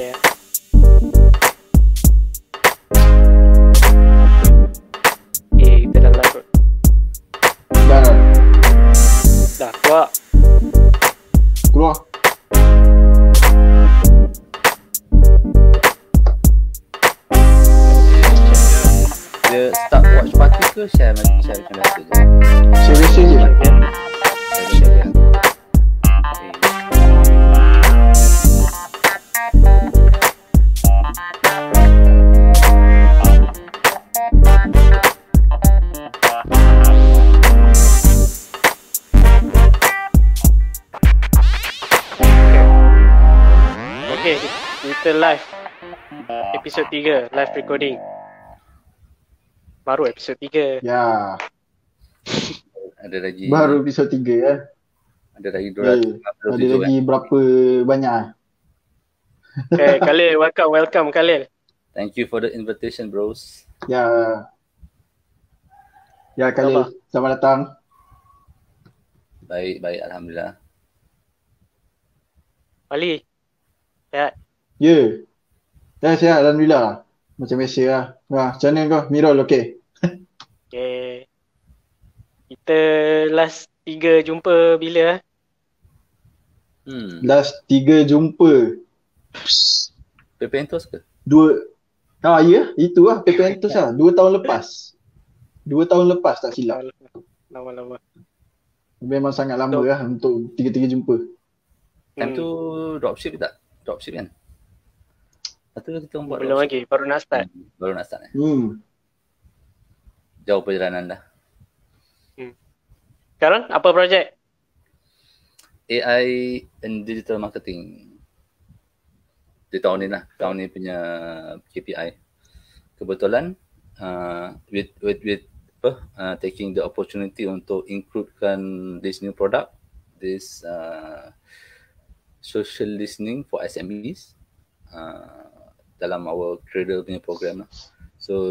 saya. Okay, kita dah live. Dah keluar. Dia start watch party ke share macam share kena tu je. Share je lah kan. Okay, kita live episod 3, live recording. Baru episod 3. Ya. Ada lagi. Baru episod 3 ya. Ada lagi 200. Ada lagi berapa banyak? Okay, Khalil, welcome Khalil. Thank you for the invitation, bros. Ya. Ya Khalil, selamat datang. Baik, alhamdulillah. Ali. Sihat? Ya. Dah sihat, alhamdulillah. Macam biasa lah. Macam mana kau? Mirol, okey? Okay. Kita last 3 jumpa bila? Last 3 jumpa. Pepentos ke? 2. Ah, ya, itu lah. Pepentos lah. 2 tahun lepas. 2 tahun lepas tak silap. Lama-lama. Memang sangat lama lah untuk 3-3 jumpa. Time tu dropship ke tak? Dropship kan? Kita belum lagi, baru nak start. Jauh perjalanan dah. Sekarang apa projek? AI and digital marketing. Di tahun ni lah, tahun ni punya KPI. Kebetulan with taking the opportunity untuk includekan this new product, this social listening for SMEs. Dalam our Cradle punya program lah. So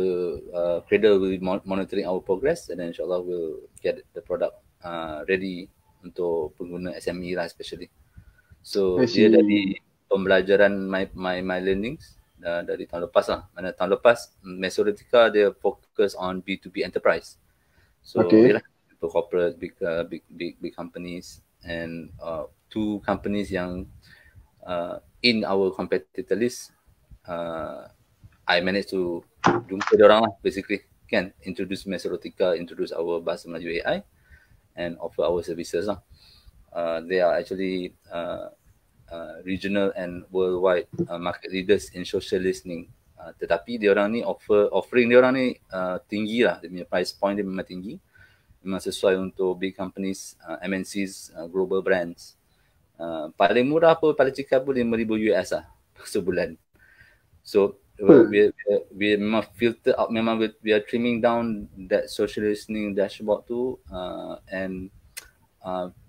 Cradle will be monitoring our progress and then insyaAllah we'll get the product ready untuk pengguna SME lah especially. So dia dari pembelajaran my learnings dari tahun lepas lah. Mana tahun lepas Mesoretica dia focus on B2B enterprise. So ialah untuk corporate big companies and 2 companies yang in our competitor list. I managed to jumpa diorang lah basically kan, introduce Mesoretika, introduce our Bahasa Melayu AI and offer our services lah. They are actually regional and worldwide market leaders in social listening. Tetapi diorang ni offering diorang ni tinggi lah, dia punya price point dia memang tinggi, memang sesuai untuk big companies, MNCs, global brands. Paling murah pun paling cikap pun $5,000 lah sebulan. So we memang filter out, memang we are trimming down that social listening dashboard tu and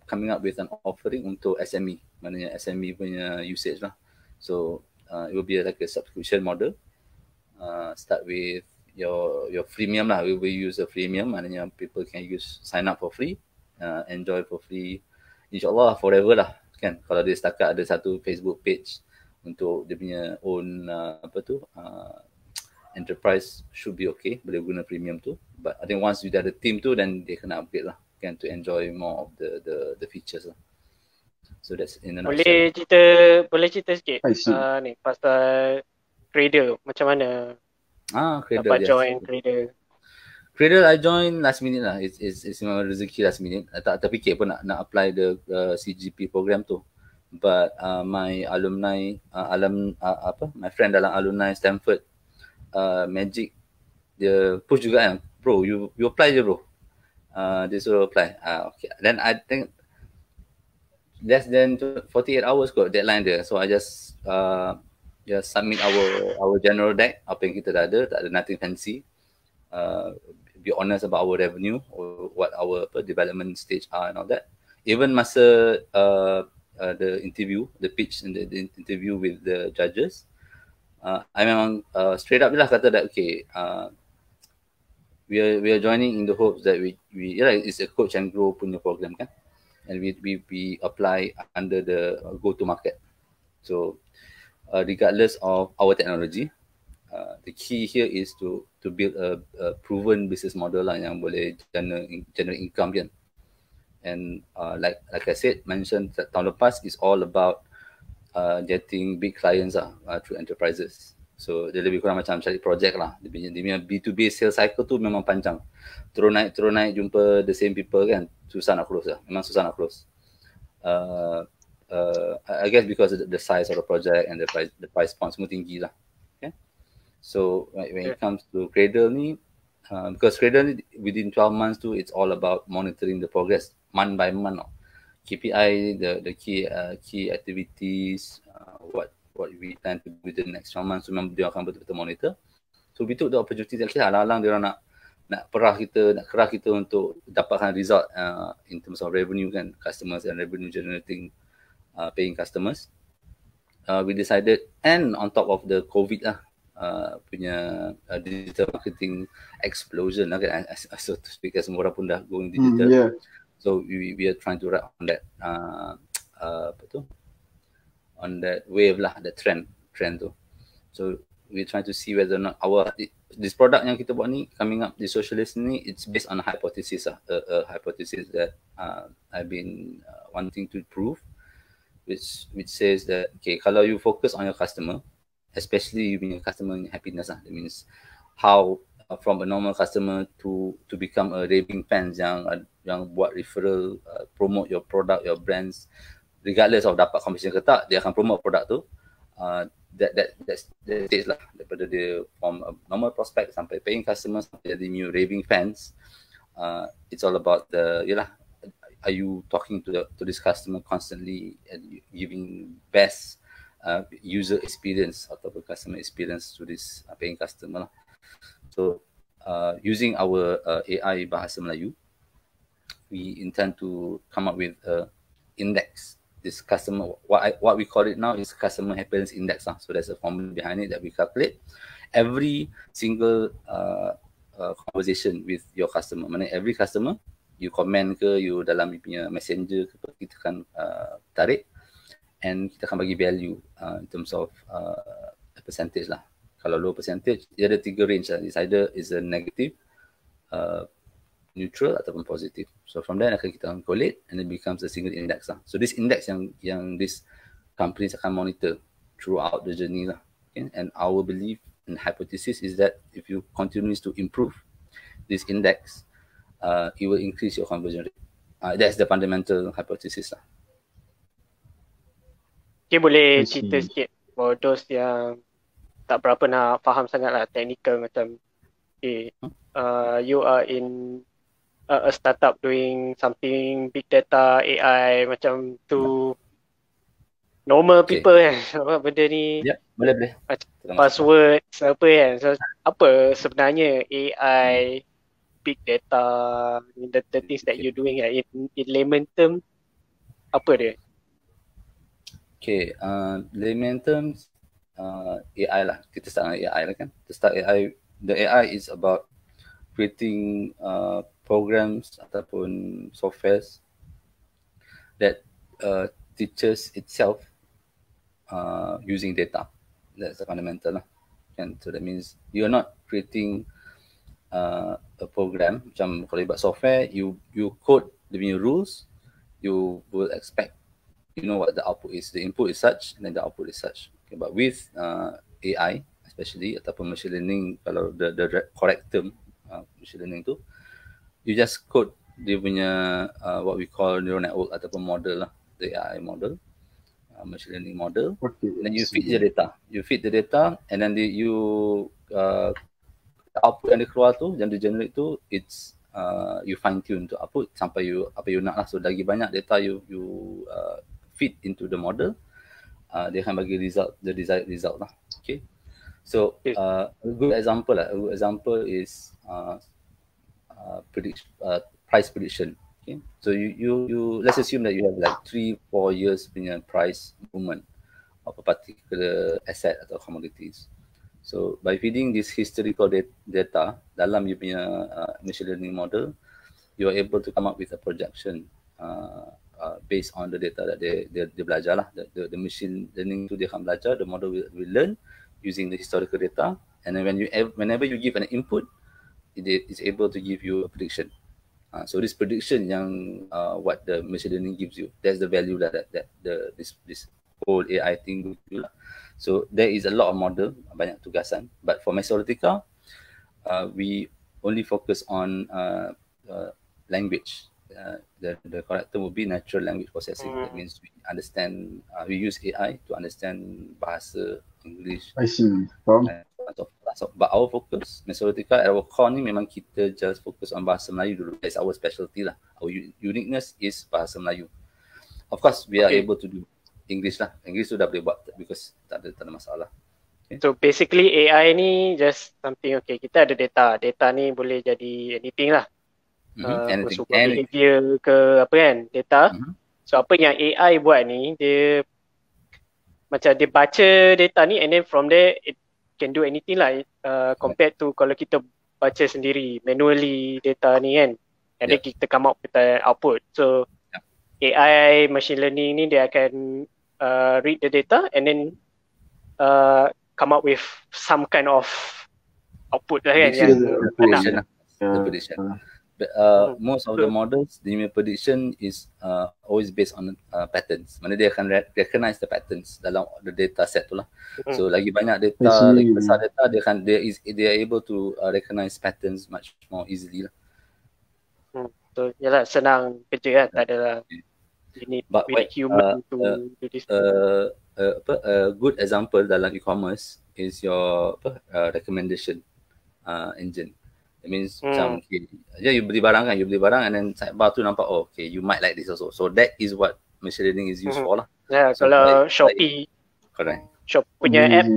coming up with an offering untuk SME, maknanya SME punya usage lah. So it will be like a subscription model. Start with your freemium lah. We will use a freemium, maknanya people can use, sign up for free, enjoy for free. InsyaAllah forever lah kan. Kalau dia setakat ada satu Facebook page untuk dia punya own enterprise should be okay, boleh guna premium tu. But I think once you dah ada team tu, then dia kena upgrade lah kan, to enjoy more of the features lah. So that's in a nutshell. Boleh cerita sikit ni pasal Cradle, macam mana Cradle, dapat join Cradle? Cradle I join last minute lah. It's memang rezeki last minute. Tak fikir pun nak apply the CGP program tu. But my alumni, my friend dalam alumni Stanford, Magic, dia push juga kan, bro, you apply je bro. Dia suruh apply. Okay. Then I think less than 48 hours kot deadline dia. So I just submit our general deck, apa yang kita dah ada, tak ada nothing fancy. Be honest about our revenue or what our development stage are and all that. Even masa the interview, the pitch and the interview with the judges, I memang straight up je lah kata that okay, we are joining in the hopes that we it's a coach and grow punya program kan, and we apply under the go to market. So regardless of our technology. The key here is to build a proven business model lah yang boleh generate income kan. And like I said, mentioned that tahun lepas is all about getting big clients lah through enterprises. So dia lebih kurang macam cari project lah. Dia punya B2B sales cycle tu memang panjang. Turun naik jumpa the same people kan. Susah nak close lah. Memang susah nak close. I guess because of the size of the project and the price point semua tinggi lah. Okay. So when it comes to Cradle ni, because Cradle ni within 12 months tu it's all about monitoring the progress month by month. KPI, the key activities, what we plan to do the next 1 month, so memang dia akan betul-betul monitor. So we took the opportunity that kita halang-halang dia orang nak perah kita, nak kerah kita untuk dapatkan result in terms of revenue kan, customers and revenue generating paying customers. We decided, and on top of the COVID lah, punya digital marketing explosion lah kan, so to speak, semua orang pun dah going digital. So we are trying to ride on that apa tu, on that wave lah, the trend tu. So we try to see whether or not this product yang kita buat ni, coming up the social listening, it's based on a hypothesis lah, a hypothesis that I've been wanting to prove, which says that okay, kalau you focus on your customer, especially you mean customer happiness lah, that means how from a normal customer to become a raving fans yang buat referral, promote your product, your brands. Regardless of dapat komisen ke tak, dia akan promote produk tu. That stage lah, daripada dia from a normal prospect sampai paying customer sampai jadi new raving fans. It's all about the, yelah, are you talking to this customer constantly and giving best user experience ataupun customer experience to this paying customer lah. So using our AI Bahasa Melayu, we intend to come up with a index. This customer, what we call it now is customer happiness index lah. So there's a formula behind it that we calculate every single conversation with your customer. Maksudnya every customer, you comment ke, you dalam you punya messenger ke, kita akan tarik and kita akan bagi value in terms of percentage lah. Kalau low percentage, dia ada 3 range lah. It's either is a negative, neutral ataupun positif. So from there akan kita collate and it becomes a single index lah. So this index yang this companies akan monitor throughout the journey lah. Okay? And our belief and hypothesis is that if you continues to improve this index, it will increase your conversion rate. That's the fundamental hypothesis lah. Okay, boleh cerita sikit for those yang tak berapa nak faham sangat lah technical macam okay, you are in a startup doing something big data, AI macam tu normal people kan, benda ni boleh password apa kan, so apa sebenarnya AI, big data, the things that you doing kan, in layman term apa dia? Okay, layman terms AI lah, kita start dengan AI lah kan, kita start AI. The AI is about creating programs ataupun softwares that teaches itself using data. That's the fundamental lah. And so that means you're not creating a program macam kalau buat software, you code the new rules, you will expect you know what the output is. The input is such and then the output is such. Okay, but with AI especially ataupun machine learning, kalau the correct term machine learning tu, you just code dia punya what we call neural network ataupun model lah, the AI model, machine learning model, and then you feed the data, and then the output yang dia keluar tu, yang dia generate tu, it's you fine tune to output sampai you apa you nak lah. So lagi banyak data you feed into the model, dia akan bagi result, the desired result lah. Okay, so a good example is price prediction. Okay, so you let's assume that you have like 3-4 years punya price movement of a particular asset atau commodities. So by feeding this historical data dalam you punya machine learning model, you are able to come up with a projection based on the data that they belajar lah. The machine learning tu dia akan belajar, the model will learn using the historical data, and then whenever you give an input, it is able to give you a prediction. So this prediction yang what the machine learning gives you, that's the value that this whole AI thing gives you lah. So there is a lot of model, banyak tugasan. But for Mesolitika, we only focus on language. The correct term would be natural language processing. That means we understand, we use AI to understand bahasa English. I see. But our focus, Mesrotika, our core ni memang kita just fokus on bahasa Melayu dulu. That's our specialty lah. Our uniqueness is bahasa Melayu. Of course, we are able to do English lah. English tu dah boleh buat because tak ada masalah. Okay. So basically AI ni just something, okay, kita ada data. Data ni boleh jadi anything lah. Behavior ke apa kan, data. So apa yang AI buat ni, dia macam dia baca data ni and then from there it can do anything lah, compared to kalau kita baca sendiri manually data ni kan, and then kita come out with the output. So AI machine learning ni dia akan read the data and then come out with some kind of output lah kan, yang enak. Most of the models, the prediction is always based on patterns. Mana dia akan recognize the patterns dalam the data set tu lah. So lagi banyak data, lagi besar data, dia akan they are able to recognize patterns much more easily lah. So yalah, senang kerja kan, tak adalah we need human to do this. Good example dalam e-commerce is your recommendation engine. That means macam okay, you beli barang kan, you beli barang and then sidebar tu nampak, oh okay, you might like this also. So that is what machine learning is used for lah. Yeah, so kalau Shopee, correct. Shop punya app,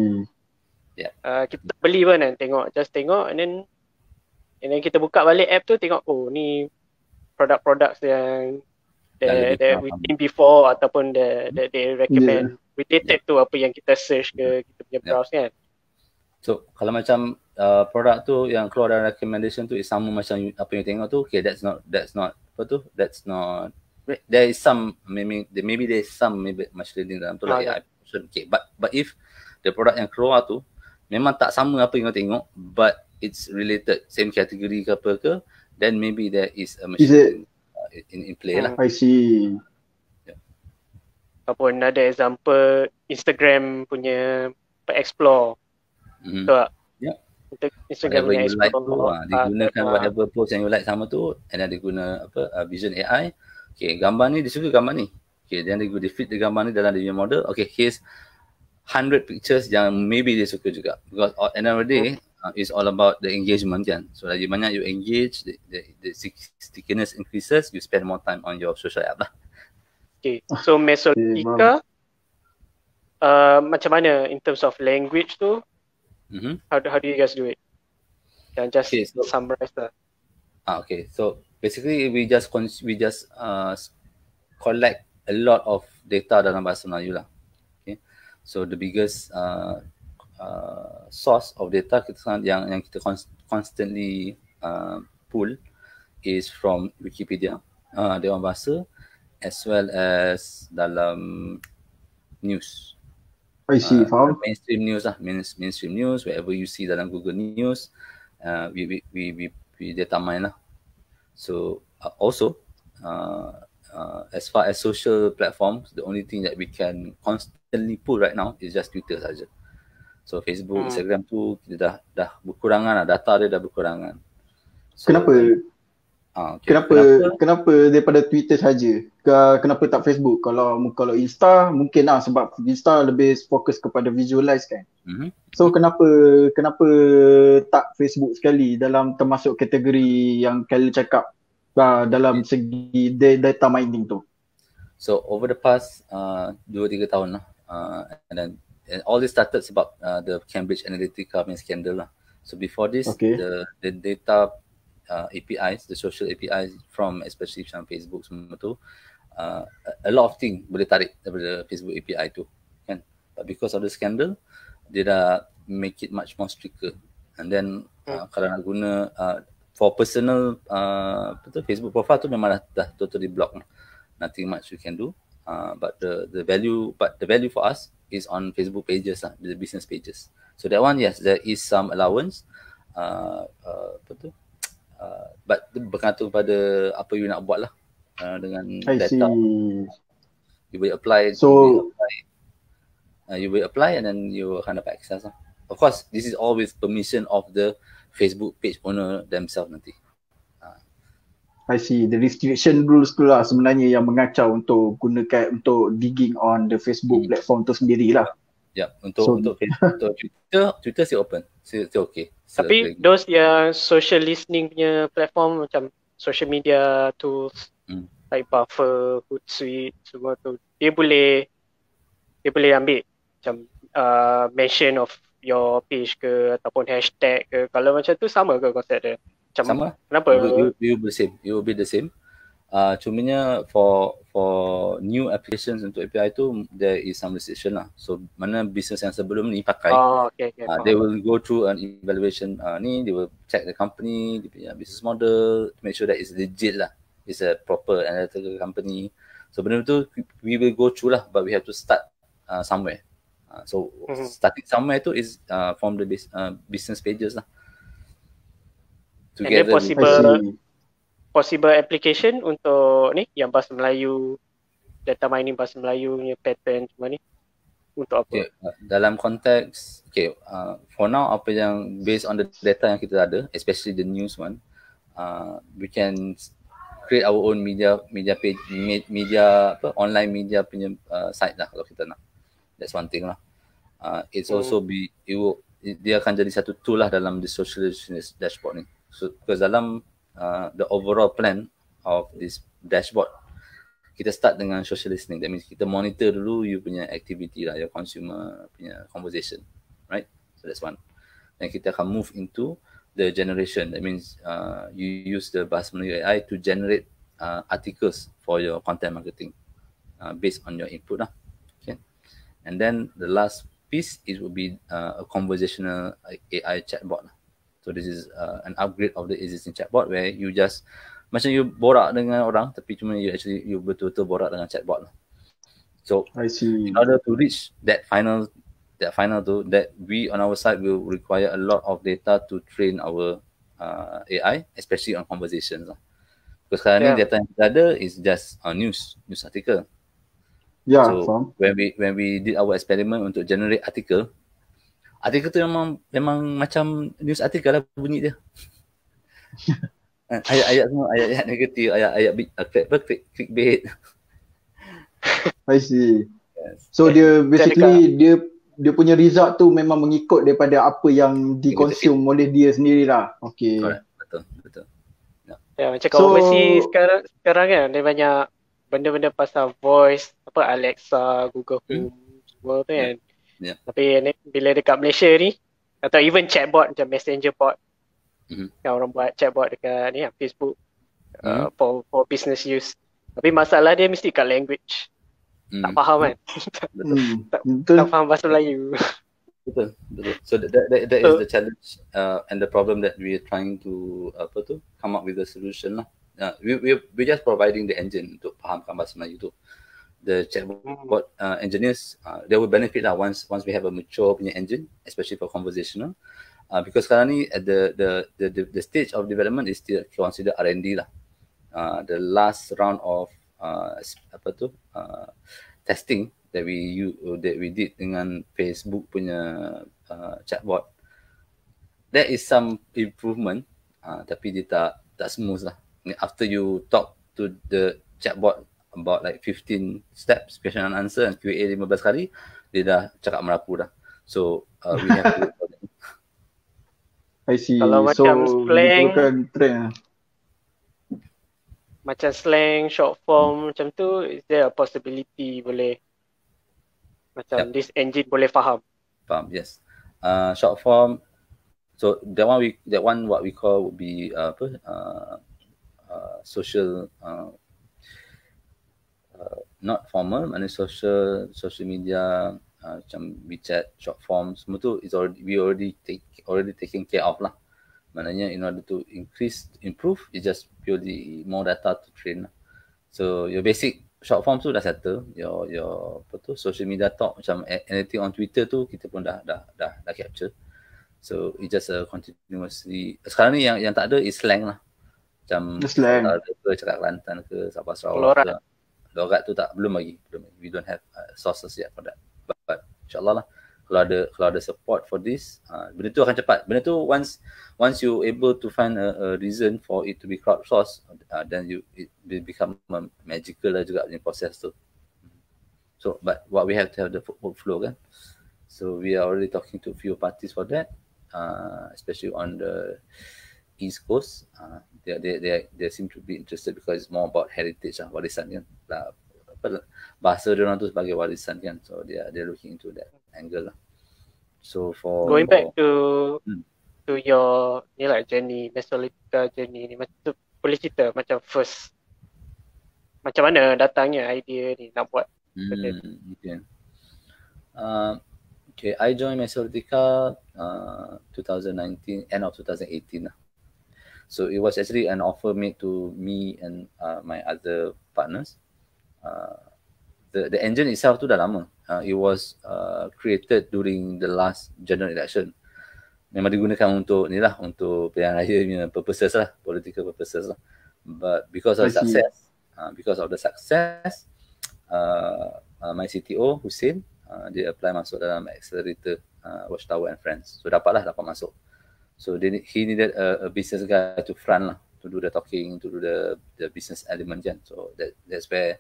kita beli pun kan, tengok, just tengok and then kita buka balik app tu, tengok oh ni produk-produk yang that we seen before ataupun that they recommend. Related tu apa yang kita search ke, kita punya browse kan. So kalau macam produk tu yang keluar dalam recommendation tu is sama macam apa yang tengok tu, okay, that's not there is some maybe there's some machine learning dalam tu lah, AI portion. Okay, but if the product yang keluar tu memang tak sama apa yang tengok but it's related, same category ke apa ke, then maybe there is a machine in play lah. I see. Ataupun ada example Instagram punya explore. So Instagram punya explore tu, dia gunakan whatever post yang you like sama tu, and then dia guna vision AI. Okay, gambar ni, dia suka gambar ni. Okay, then dia fit the gambar ni dalam dia punya model. Okay, here's 100 pictures yang maybe dia suka juga. Because at the end of the day, it's all about the engagement kan. So lagi banyak you engage, the stickiness increases, you spend more time on your social app lah. Okay, so Mesolitika, macam mana in terms of language tu? How do you guys do it? Can just summarize that. Okay, so basically we just collect a lot of data dalam bahasa Melayu lah. Okay, so the biggest source of data yang kita constantly pull is from Wikipedia, Dewan Bahasa, as well as dalam news. I see. Mainstream news lah, mainstream news, wherever you see dalam Google News, we data mine lah. So also, as far as social platforms, the only thing that we can constantly pull right now is just Twitter saja. So Facebook, Instagram tu kita dah berkurangan lah, data dia dah berkurangan. So, Kenapa daripada Twitter saja? Kenapa tak Facebook? Kalau Insta mungkin lah, sebab Insta lebih fokus kepada visualize kan. So kenapa tak Facebook sekali dalam termasuk kategori yang Khalil cakap dalam segi data mining tu? So over the past 2-3 tahun lah, and all this started sebab the Cambridge Analytica scandal lah. So before this, the data APIs, the social APIs from especially from Facebook semua tu, a lot of thing boleh tarik daripada Facebook API tu kan, but because of the scandal dia dah make it much more stricter, and then kalau nak guna for personal Facebook profile tu memang dah totally block lah. nothing much we can do. But the value for us is on Facebook pages, the business pages. So that one, yes, there is some allowance. But bergantung pada apa you nak buat lah dengan data. You will apply, you will apply and then you will kind of access lah. Of course, this is all with permission of the Facebook page owner themselves nanti. I see. The restriction rules tu lah sebenarnya yang mengacau untuk gunakan untuk digging on the Facebook platform tu sendirilah. Ya, untuk Twitter still open. Still okay. Tapi those yang social listening punya platform macam social media tools, like Buffer, Hootsuite, semua tu dia boleh ambil macam mention of your page ke ataupun hashtag ke. Kalau macam tu sama ke konsep dia? Macam sama. Kenapa? You will be the same. Cumanya for new applications untuk API tu, there is some restriction lah. So mana business yang sebelum ni pakai, they will go through an evaluation ni, they will check the company, the business model, to make sure that it's legit lah. It's a proper analytical company. So benda tu we will go through lah, but we have to start somewhere. So starting somewhere tu is from the business pages lah. Together. And possible application untuk ni yang Bahasa Melayu, data mining Bahasa Melayu punya pattern semua ni untuk apa? Okay. Dalam konteks, for now apa yang based on the data yang kita ada, especially the news one, we can create our own media page, media apa, online media punya site lah kalau kita nak. That's one thing lah. It's also be, dia akan jadi satu tool lah dalam the social dashboard ni. So because dalam the overall plan of this dashboard, kita start dengan social listening. That means kita monitor dulu you punya activity lah, your consumer punya conversation, right? So that's one. Then kita akan move into the generation. That means you use the Bahasa Melayu AI to generate articles for your content marketing based on your input lah. Okay. And then the last piece, it will be a conversational AI chatbot lah. So this is an upgrade of the existing chatbot where you just macam you borak dengan orang tapi cuma you betul-betul borak dengan chatbot lah. So in order to reach that final tu, that we on our side will require a lot of data to train our AI, especially on conversations lah. Because sekarang ni data yang kita ada is just news article. Yeah. So when we did our experiment untuk generate artikel tu memang macam news artikel lah bunyi dia. Ayat-ayat semua, ayat-ayat negatif, ayat-ayat clickbait. I see. Yes. So dia basically dia punya result tu memang mengikut daripada apa yang dikonsum oleh dia sendirilah. Okay. Correct. Betul. Ya, macam kalau mesti sekarang kan dia banyak benda-benda pasal voice, apa Alexa, Google Home, semua tu kan. Yeah. Tapi bila dekat Malaysia ni, atau even chatbot macam messenger bot, yang orang buat chatbot dekat ni Facebook for business use. Tapi masalah dia mesti kat language. Tak faham kan? Tak faham Bahasa Melayu. Betul. So that is the challenge and the problem that we are trying to come up with a solution lah. We just providing the engine untuk fahamkan Bahasa Melayu tu. The chatbot engineers, they will benefit lah once we have a mature punya engine, especially for conversational. Because sekarang ni the stage of development is still considered R&D lah. The last round of testing that we did dengan Facebook punya chatbot, there is some improvement, tapi dia tak smooth lah. After you talk to the chatbot about like 15 steps, question and answer and QA 15 kali, dia dah cakap merapu dah. So we have to I see. Kalau macam slang, macam slang, short form macam tu, is there a possibility boleh macam this engine boleh faham? Faham, yes. Short form, so that one what we call would be social not formal, maknanya social media macam WeChat, short form, semua tu is already taking care of lah. Maknanya in order to improve, it's just purely more data to train lah. So your basic short form tu dah settle, your apa tu, social media talk macam anything on Twitter tu kita pun dah capture. So it just continuously. Sekarang ni yang tak ada is slang lah. Macam slang ke, cakap Kelantan ke, Sabah Sarawak ke, logat tu tak, belum lagi. We don't have sources yet for that. But insyaAllah lah, kalau ada support for this, benda tu akan cepat. Benda tu once you able to find a reason for it to be crowdsourced, then it will become magical lah juga in proses tu. So but what we have to have the workflow kan. So we are already talking to few parties for that, especially on the East Coast. They seem to be interested because it's more about heritage lah, warisan kan. Bahasa diorang tu sebagai warisan kan, so they are looking into that angle lah. So for going back to your ni lah journey, Mesolitika journey ni, macam boleh cerita macam first macam mana datangnya idea ni nak buat benda ni? Okay, I joined Mesoritica 2019, end of 2018 lah. So it was actually an offer made to me and my other partners. The engine itself tu dah lama. It was created during the last general election. Memang digunakan untuk ni lah, untuk pilihan raya punya purposes lah, political purposes lah. But because of the success, my CTO Hussein, dia apply masuk dalam accelerator Watchtower and Friends. So dapat masuk. So he needed a business guy to front lah, to do the talking, to do the business element kan. So that's where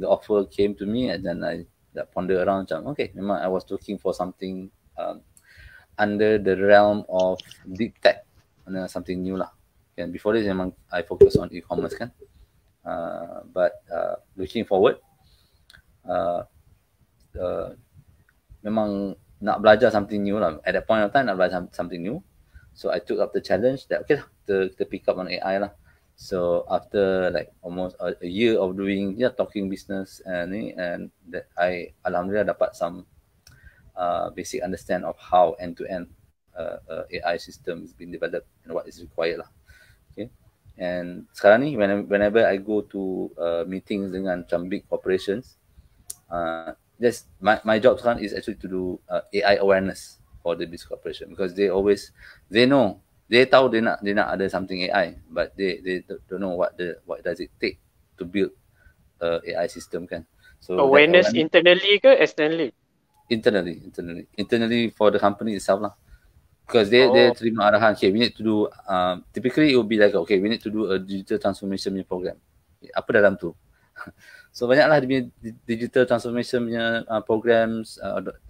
the offer came to me, and then I ponder around macam okay, memang I was looking for something under the realm of deep tech, something new lah. And before this memang I focus on e-commerce kan, but looking forward, memang nak belajar something new lah. At that point of time nak belajar something new, so I took up the challenge that okay lah, kita pick up on AI lah. So after like almost a year of doing talking business and that, I alhamdulillah dapat some basic understand of how end-to-end AI system is being developed and what is required lah. Okay, and sekarang ni whenever I go to meetings dengan some big corporations, just my job sekarang is actually to do AI awareness for the big corporation, because they know. They tahu dia nak ada something AI, but they don't know what does it take to build AI system kan. So awareness internally ke externally? Internally for the company itself lah, because they terima arahan, okay, we need to do typically it will be like okay, we need to do a digital transformation punya program. Apa dalam tu? So banyaklah digital transformation punya programs,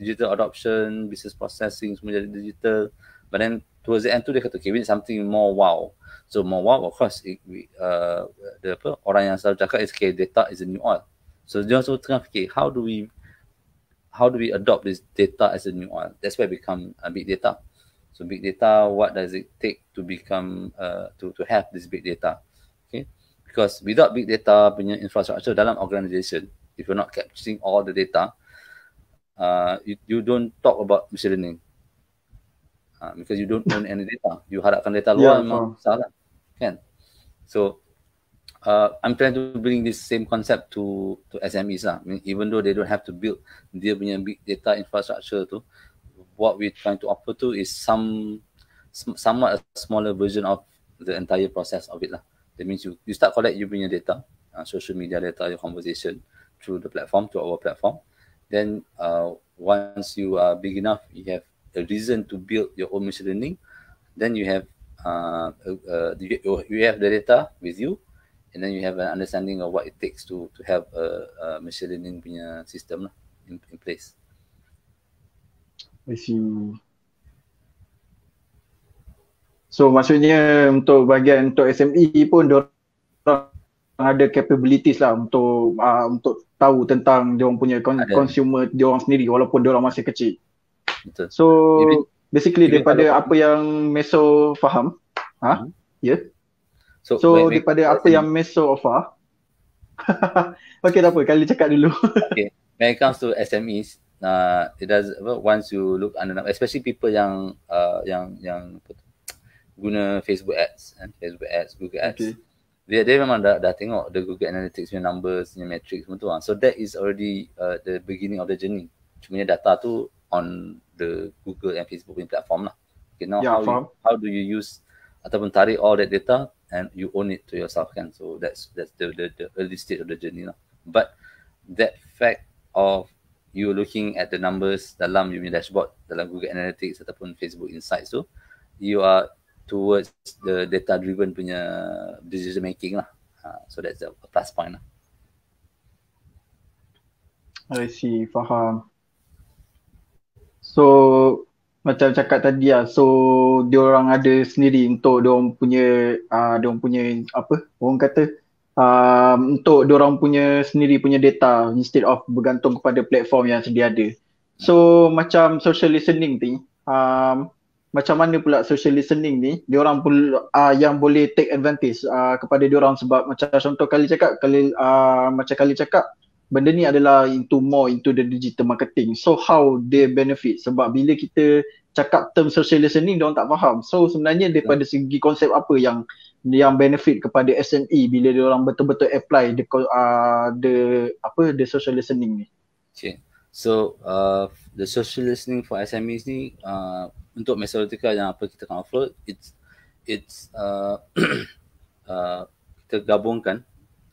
digital adoption, business processing semua jadi digital. But then towards the end tu dia kata okay, we need something more wow. So more wow, of course orang yang selalu cakap is okay, data is the new oil. So dia selalu tengah fikir how do we adopt this data as a new oil. That's why become a big data. So big data, what does it take to become to have this big data? Okay, because without big data punya infrastructure dalam organisation, if you're not capturing all the data, you don't talk about machine learning. Because you don't own any data, you harapkan data luar memang salah kan. So I'm trying to bring this same concept to SMEs lah. I mean, even though they don't have to build dia punya big data infrastructure tu, what we're trying to offer tu is somewhat a smaller version of the entire process of it lah. That means you start collect you punya data, social media data, your conversation through the platform, to our platform. Then once you are big enough, you have a reason to build your own machine learning, then you have you have the data with you, and then you have an understanding of what it takes to have a machine learning punya system lah in place. I see. So maksudnya untuk SME pun diorang ada capabilities lah untuk tahu tentang diorang punya consumer diorang sendiri walaupun diorang masih kecil. Betul. So basically daripada apa yang Meso faham, So daripada apa yang Meso offer, okay, tak apa, Khalil cakap dulu. Okay, when it comes to SMEs, it does, once you look under, especially people yang guna Facebook ads, Google ads, okay, Dia memang dah tengok the Google Analytics punya numbers, punya metrics semua tu. So that is already the beginning of the journey. Cuma data tu on the Google and Facebook punya platform lah. Okay, now how do you use ataupun tarik all that data and you own it to yourself kan. So that's the early stage of the journey lah. But that fact of you looking at the numbers dalam your dashboard, dalam Google Analytics ataupun Facebook Insights tu, you are towards the data-driven punya decision making lah. So that's the plus point lah. I see, faham. So macam cakap tadi lah, so diorang ada sendiri untuk diorang punya apa orang kata, untuk diorang punya sendiri punya data instead of bergantung kepada platform yang sedia ada. So macam social listening ni, macam mana pula social listening ni diorang pula yang boleh take advantage kepada diorang? Sebab macam contoh Khalil cakap benda ni adalah more into the digital marketing. So how they benefit? Sebab bila kita cakap term social listening, diorang tak faham. So sebenarnya daripada segi konsep apa yang benefit kepada SME bila diorang betul-betul apply the social listening ni? Okay. So the social listening for SMEs ni untuk Mesrotika yang apa kita akan upload, kita gabungkan.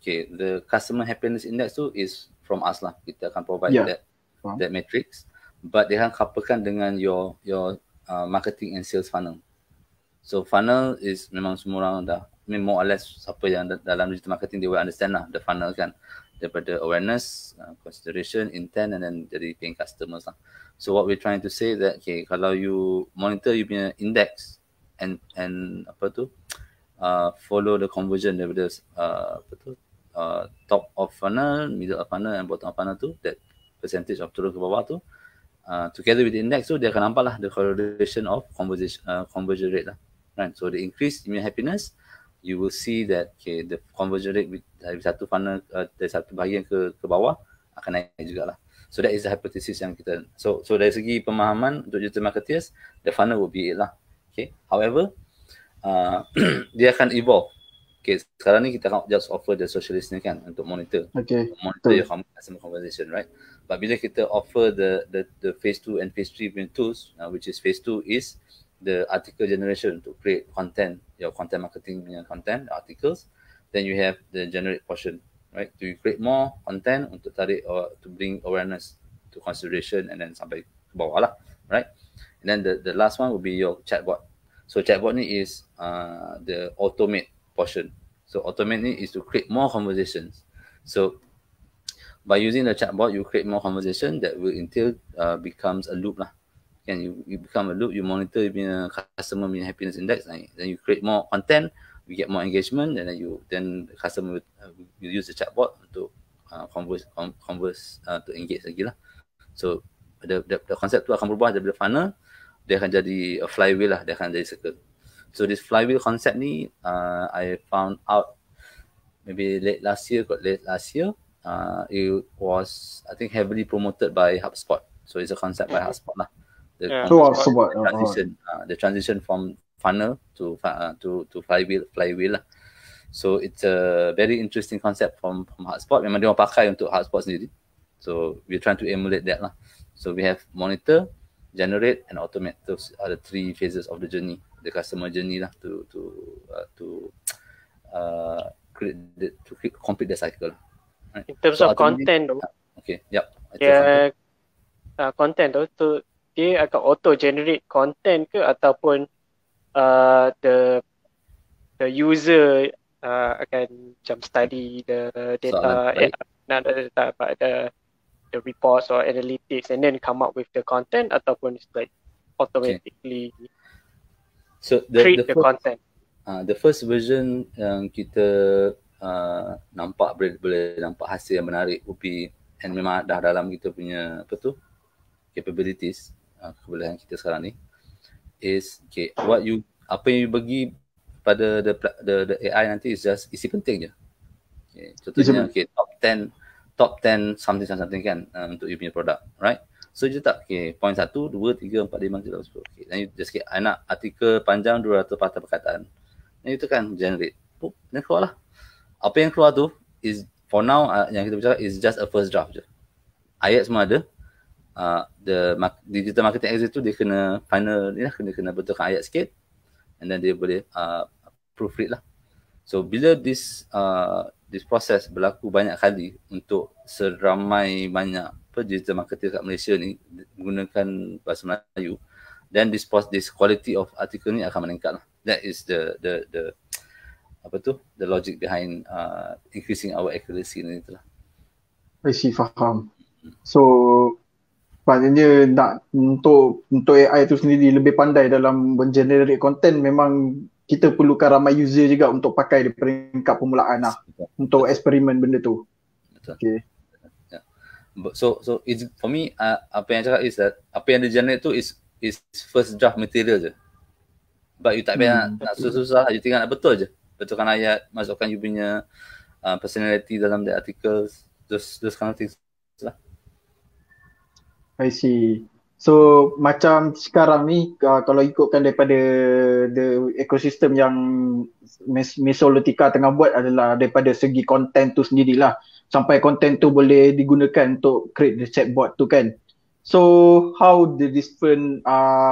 Okay, the customer happiness index tu is from us lah. Kita akan provide that matrix, but dia akan couplekan dengan your marketing and sales funnel. So funnel is memang semua orang dah, more or less siapa yang dalam digital marketing dia will understand lah the funnel kan, daripada awareness, consideration, intent and then jadi paying customers lah. So what we're trying to say that okay, kalau you monitor you punya index and apa tu, follow the conversion daripada apa tu, top of funnel, middle of funnel and bottom of funnel tu, that percentage of turun ke bawah tu, together with the index tu, dia akan nampak lah the correlation of conversion rate lah, right? So the increase in your happiness, you will see that okay, the conversion rate dari satu funnel, dari satu bahagian ke bawah akan naik jugalah. So that is the hypothesis yang kita, so dari segi pemahaman untuk digital marketers, the funnel will be it lah. Okay, however dia akan evolve. Okay, sekarang ni kita akan just offer the social listening kan, untuk monitor. Okay. Monitor your customer conversation, right? But bila kita offer the phase 2 and phase 3 tools, which is phase 2 is the article generation to create content, your content marketing punya content, articles. Then you have the generate portion, right? To create more content untuk tarik or to bring awareness to consideration and then sampai ke bawah lah, right? And then the last one will be your chatbot. So chatbot ni is the automate portion. So automate ni is to create more conversations. So by using the chatbot, you create more conversation that will entail becomes a loop lah. Can you become a loop? You monitor your customer happiness index, right? Then you create more content, you get more engagement, and then the customer will use the chatbot to converse to engage lagi lah. So the concept tu akan berubah daripada funnel, dia akan jadi flywheel lah, dia akan jadi circle. So this flywheel concept ni, I found out maybe late last year. It was, I think, heavily promoted by HubSpot. So it's a concept by HubSpot lah. The transition from funnel to flywheel lah. So it's a very interesting concept from HubSpot. Memang dia orang pakai untuk HubSpot sendiri. So we're trying to emulate that lah. So we have monitor, generate and automate. Those are the three phases of the journey, the customer journey lah, to complete the cycle. Right? In terms of content, okay, yep. Yeah, content tu dia akan auto generate content ke ataupun the user akan macam study the data, the reports or analytics and then come up with the content, ataupun it's like automatically create the content. The first version yang kita nampak boleh nampak hasil yang menarik UPI, and memang dah dalam kita punya apa tu capabilities, kebolehan kita sekarang ni is okay, apa yang you bagi pada the AI nanti is just isi penting je. Okay, contohnya okay, top 10 something kan untuk you punya produk, right? So je tak, okay, point 1, 2, 3, 4, 5, 6, 10, okay. Then you just get, I nak artikel panjang 200 patah perkataan. Then you tekan generate. Then keluar lah. Apa yang keluar tu is for now yang kita bercakap is just a first draft je. Ayat semua ada. The digital marketing exit tu dia kena final ni lah, kena betulkan ayat sikit and then dia boleh proofread lah. So bila this process berlaku banyak kali untuk seramai banyak digital marketing kat Malaysia ni menggunakan bahasa Melayu, then this quality of article ni akan meningkat lah. That is the apa tu, the logic behind increasing our accuracy ni tu lah. I see, faham. So maknanya nak untuk AI tu sendiri lebih pandai dalam generate content, memang kita perlukan ramai user juga untuk pakai di peringkat permulaan lah. Betul. Untuk eksperimen benda tu. Betul. Okay. Yeah. So it's, for me apa yang cakap is that apa yang dia generate tu is first draft material je. But you tak payah nak susah-susah, you tinggal nak betul je. Betulkan ayat, masukkan you punya personality dalam the articles, those kind of things lah. I see. So macam sekarang ni kalau ikutkan daripada the ekosistem yang Mesolitika tengah buat adalah daripada segi content tu sendirilah, sampai content tu boleh digunakan untuk create the chatbot tu kan. So how the different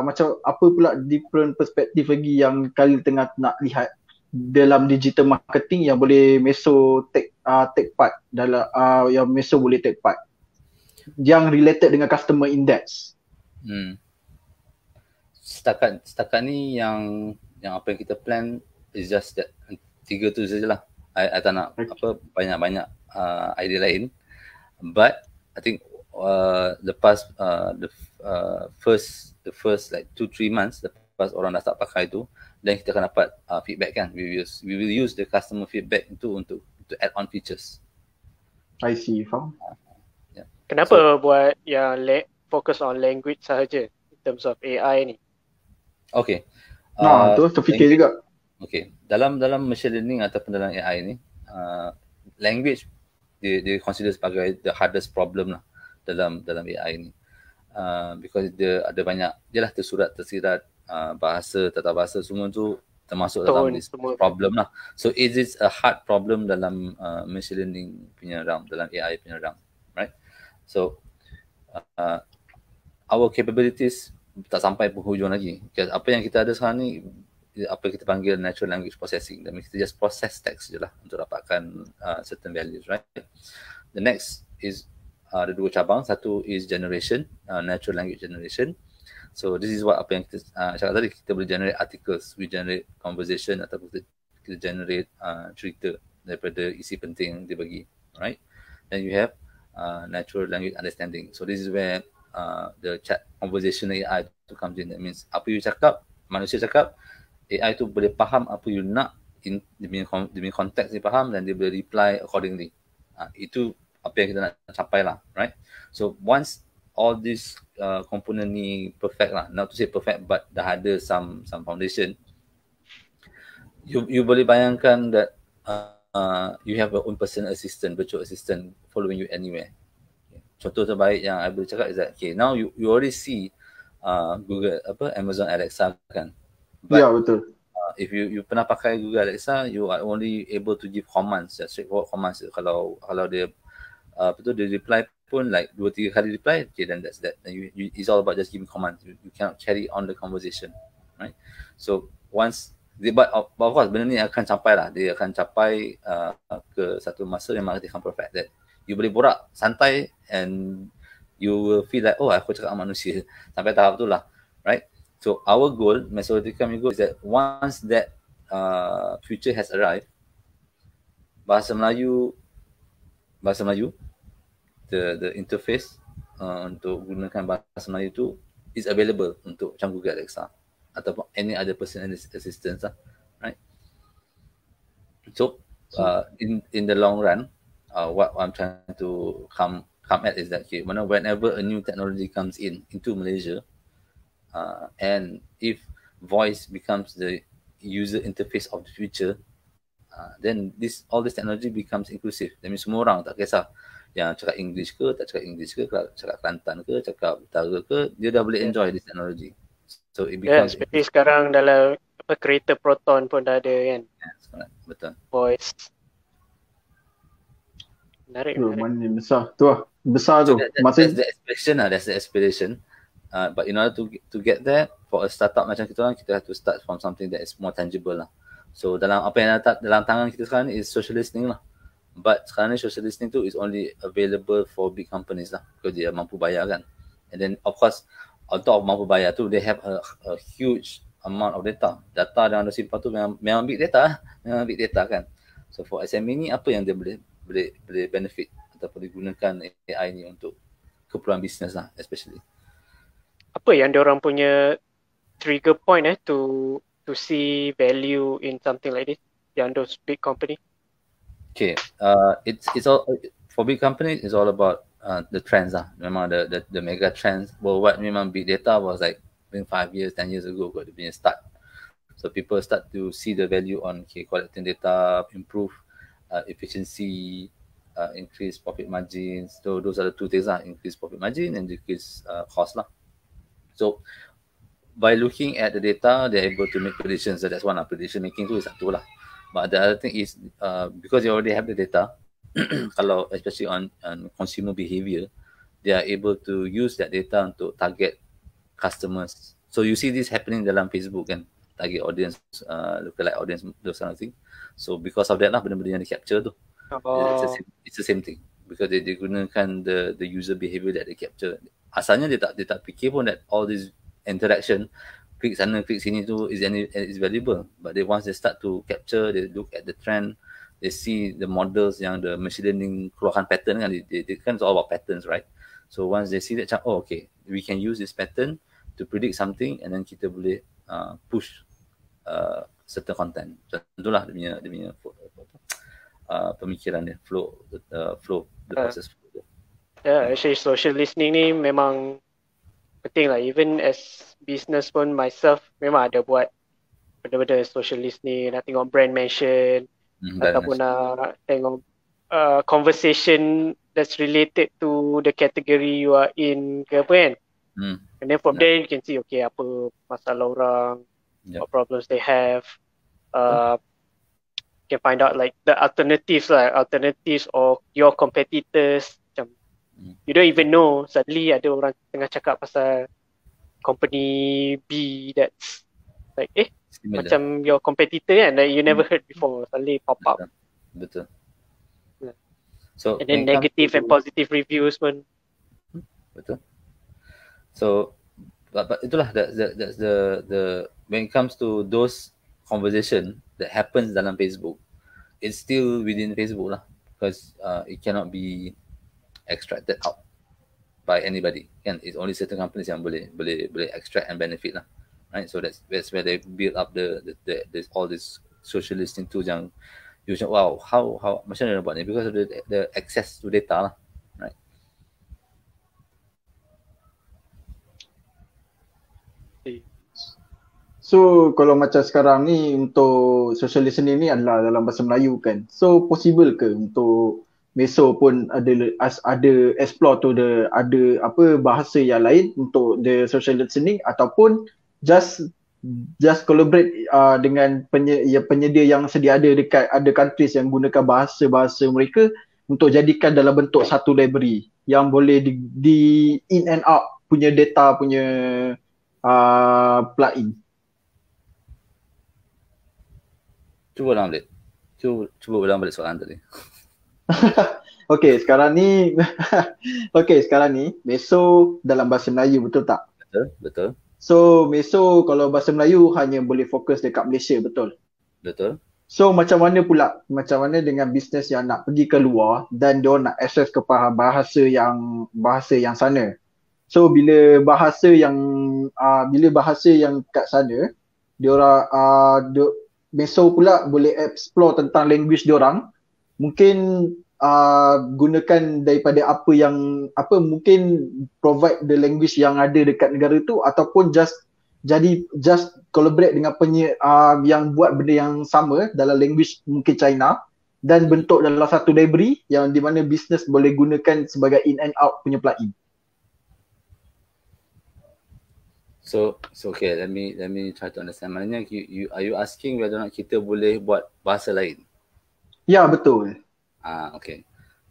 macam apa pula different perspektif lagi yang Khalil tengah nak lihat dalam digital marketing yang boleh Meso take part dalam yang Meso boleh take part yang related dengan customer index. Setakat ni yang apa yang kita plan is just that, tiga tu sajalah. I tak nak apa banyak-banyak idea lain. But I think the first like 2-3 months lepas orang dah start pakai tu, then kita akan dapat feedback kan. We will use the customer feedback itu untuk to add on features. I see, faham. Kenapa buat yang focus on language sahaja in terms of AI ni? Okay. Tu terfikir juga. Okay. Dalam machine learning ataupun dalam AI ni, language dia consider sebagai the hardest problem lah dalam AI ni. Because dia ada banyak, jelah tersirat, bahasa, tata bahasa semua tu termasuk dalam this problem lah. So it is a hard problem dalam machine learning punya realm, dalam AI punya realm, right? So our capabilities tak sampai penghujung lagi. Because apa yang kita ada sekarang ni, apa kita panggil natural language processing. That means kita just process text je lah untuk dapatkan certain values, right? The next is ada dua cabang. Satu is generation, natural language generation. So this is what apa yang kita cakap tadi, kita boleh generate articles, we generate conversation ataupun kita generate cerita daripada isi penting yang dia bagi, right? Then you have natural language understanding. So this is where the chat conversation AI tu comes in. That means apa you cakap, manusia cakap, AI tu boleh faham apa you nak, dia punya konteks dia faham dan dia boleh reply accordingly. Itu apa yang kita nak capai lah, right? So once all this component ni perfect lah, not to say perfect but dah ada some foundation, you boleh bayangkan that you have your own personal assistant, virtual assistant following you anywhere. Okay. Contoh terbaik yang I boleh cakap is that, okay, now you already see Google, apa, Amazon Alexa kan? But, yeah, betul. If you pernah pakai Google Alexa, you are only able to give commands, straightforward commands. Kalau dia apa tu, dia reply pun like 2-3 kali reply, okay, then that's that. Then you it's all about just giving commands. You cannot carry on the conversation, right? So once but of course benda ni akan capai lah, dia akan capai ke satu masa memang dia akan perfect that you boleh borak santai and you will feel like, oh, aku cakap manusia, sampai tahap tu lah, right? So our goal, Mesoretica punya goal is that once that future has arrived, Bahasa Melayu the interface untuk gunakan Bahasa Melayu tu is available untuk macam Google Alexa ataupun any other personal assistance lah, right? So in the long run, what I'm trying to come at is that, okay, whenever a new technology comes into Malaysia, and if voice becomes the user interface of the future, then all this technology becomes inclusive. That means semua orang, tak kisah yang cakap English ke, tak cakap English ke, cakap Kelantan ke, cakap Utara ke, dia dah boleh enjoy this technology. So it becomes seperti sekarang dalam apa, kereta Proton pun dah ada kan. Yes, betul. Voice. Menarik. Mana besar tu lah. Besar tu. So that's the aspiration lah. That's the aspiration. But in order to get there, for a startup macam kita orang, kita have to start from something that is more tangible lah. So dalam apa yang dalam tangan kita sekarang ni is social listening lah. But sekarang ni social listening tu is only available for big companies lah. Because dia mampu bayar kan. And then of course, on top of mampu bayar tu, they have a huge amount of data. Data yang anda simpan tu memang big data lah. Memang big data kan. So for SME ni, apa yang dia boleh benefit ataupun digunakan AI ni untuk keperluan bisnes lah especially. Apa yang diorang punya trigger point to see value in something like this yang those big company? Okay, it's all for big companies. It's all about the trends lah. Memang the mega trends worldwide. Memang big data was like 5 years, 10 years ago got the punya start. So people start to see the value on collecting data, improve efficiency, increase profit margins. So those are the two things lah: increase profit margin and decrease cost lah. So by looking at the data, they're able to make predictions. So that's one lah. Prediction making tu satu lah. But the other thing is because they already have the data, kalau especially on consumer behavior, they are able to use that data untuk target customers. So you see this happening dalam Facebook kan, target audience, lookalike audience, those kind of thing. So because of that lah, benda-benda yang di capture tu. Oh. It's the same thing because they gunakan the user behavior that they capture. Asalnya dia tak fikir pun that all this interaction, klik sana klik sini tu is valuable. But they once they start to capture, they look at the trend, they see the models yang the machine learning keluarkan pattern kan, they kan all about patterns, right? So once they see that, oh okay, we can use this pattern to predict something and then kita boleh push certain content. So itulah dia punya pemikiran dia, flow the process. Yeah, actually social listening ni memang penting lah. Even as business pun, myself memang ada buat benda-benda social listening. Nak tengok brand mention, ataupun nak tengok conversation that's related to the category you are in ke apa kan. And then from there you can see okay, apa masalah orang, what problems they have. You can find out like the alternatives lah, alternatives or your competitors. You don't even know, suddenly ada orang tengah cakap pasal company B that's like similar, macam your competitor kan, like you never heard before, suddenly pop up. Betul. Yeah. So and then negative and positive reviews pun. Betul. So but itulah that's the when it comes to those conversation that happens dalam Facebook, it's still within Facebook lah, because it cannot be extracted out by anybody kan. It's only certain companies yang boleh extract and benefit lah, right? So that's where they build up the all this social listening tools yang you macam wow, how macam mana nak buat ni, because of the access to data lah, right? So kalau macam sekarang ni untuk social listening ni adalah dalam bahasa Melayu kan, so possible ke untuk Meso pun ada explore tu, ada apa bahasa yang lain untuk the social listening, ataupun just collaborate dengan penyedia yang sedia ada dekat ada countries yang gunakan bahasa mereka untuk jadikan dalam bentuk satu library yang boleh di in and out punya data punya plugin. Cuba ulang balik soalan tadi. Okay sekarang ni Meso dalam bahasa Melayu, betul tak? Betul. So Meso kalau bahasa Melayu hanya boleh fokus dekat Malaysia, betul? Betul. So macam mana dengan bisnes yang nak pergi keluar dan dia nak akses ke bahasa yang sana? So bila bahasa yang kat sana, Meso pula boleh explore tentang language diorang. Mungkin gunakan daripada mungkin provide the language yang ada dekat negara tu, ataupun just collaborate dengan yang buat benda yang sama dalam language mungkin China, dan bentuk dalam satu library yang di mana business boleh gunakan sebagai in and out punya plugin. So okay, let me try to understand. Maknanya are you asking whether or not kita boleh buat bahasa lain? Ya, betul. Okay.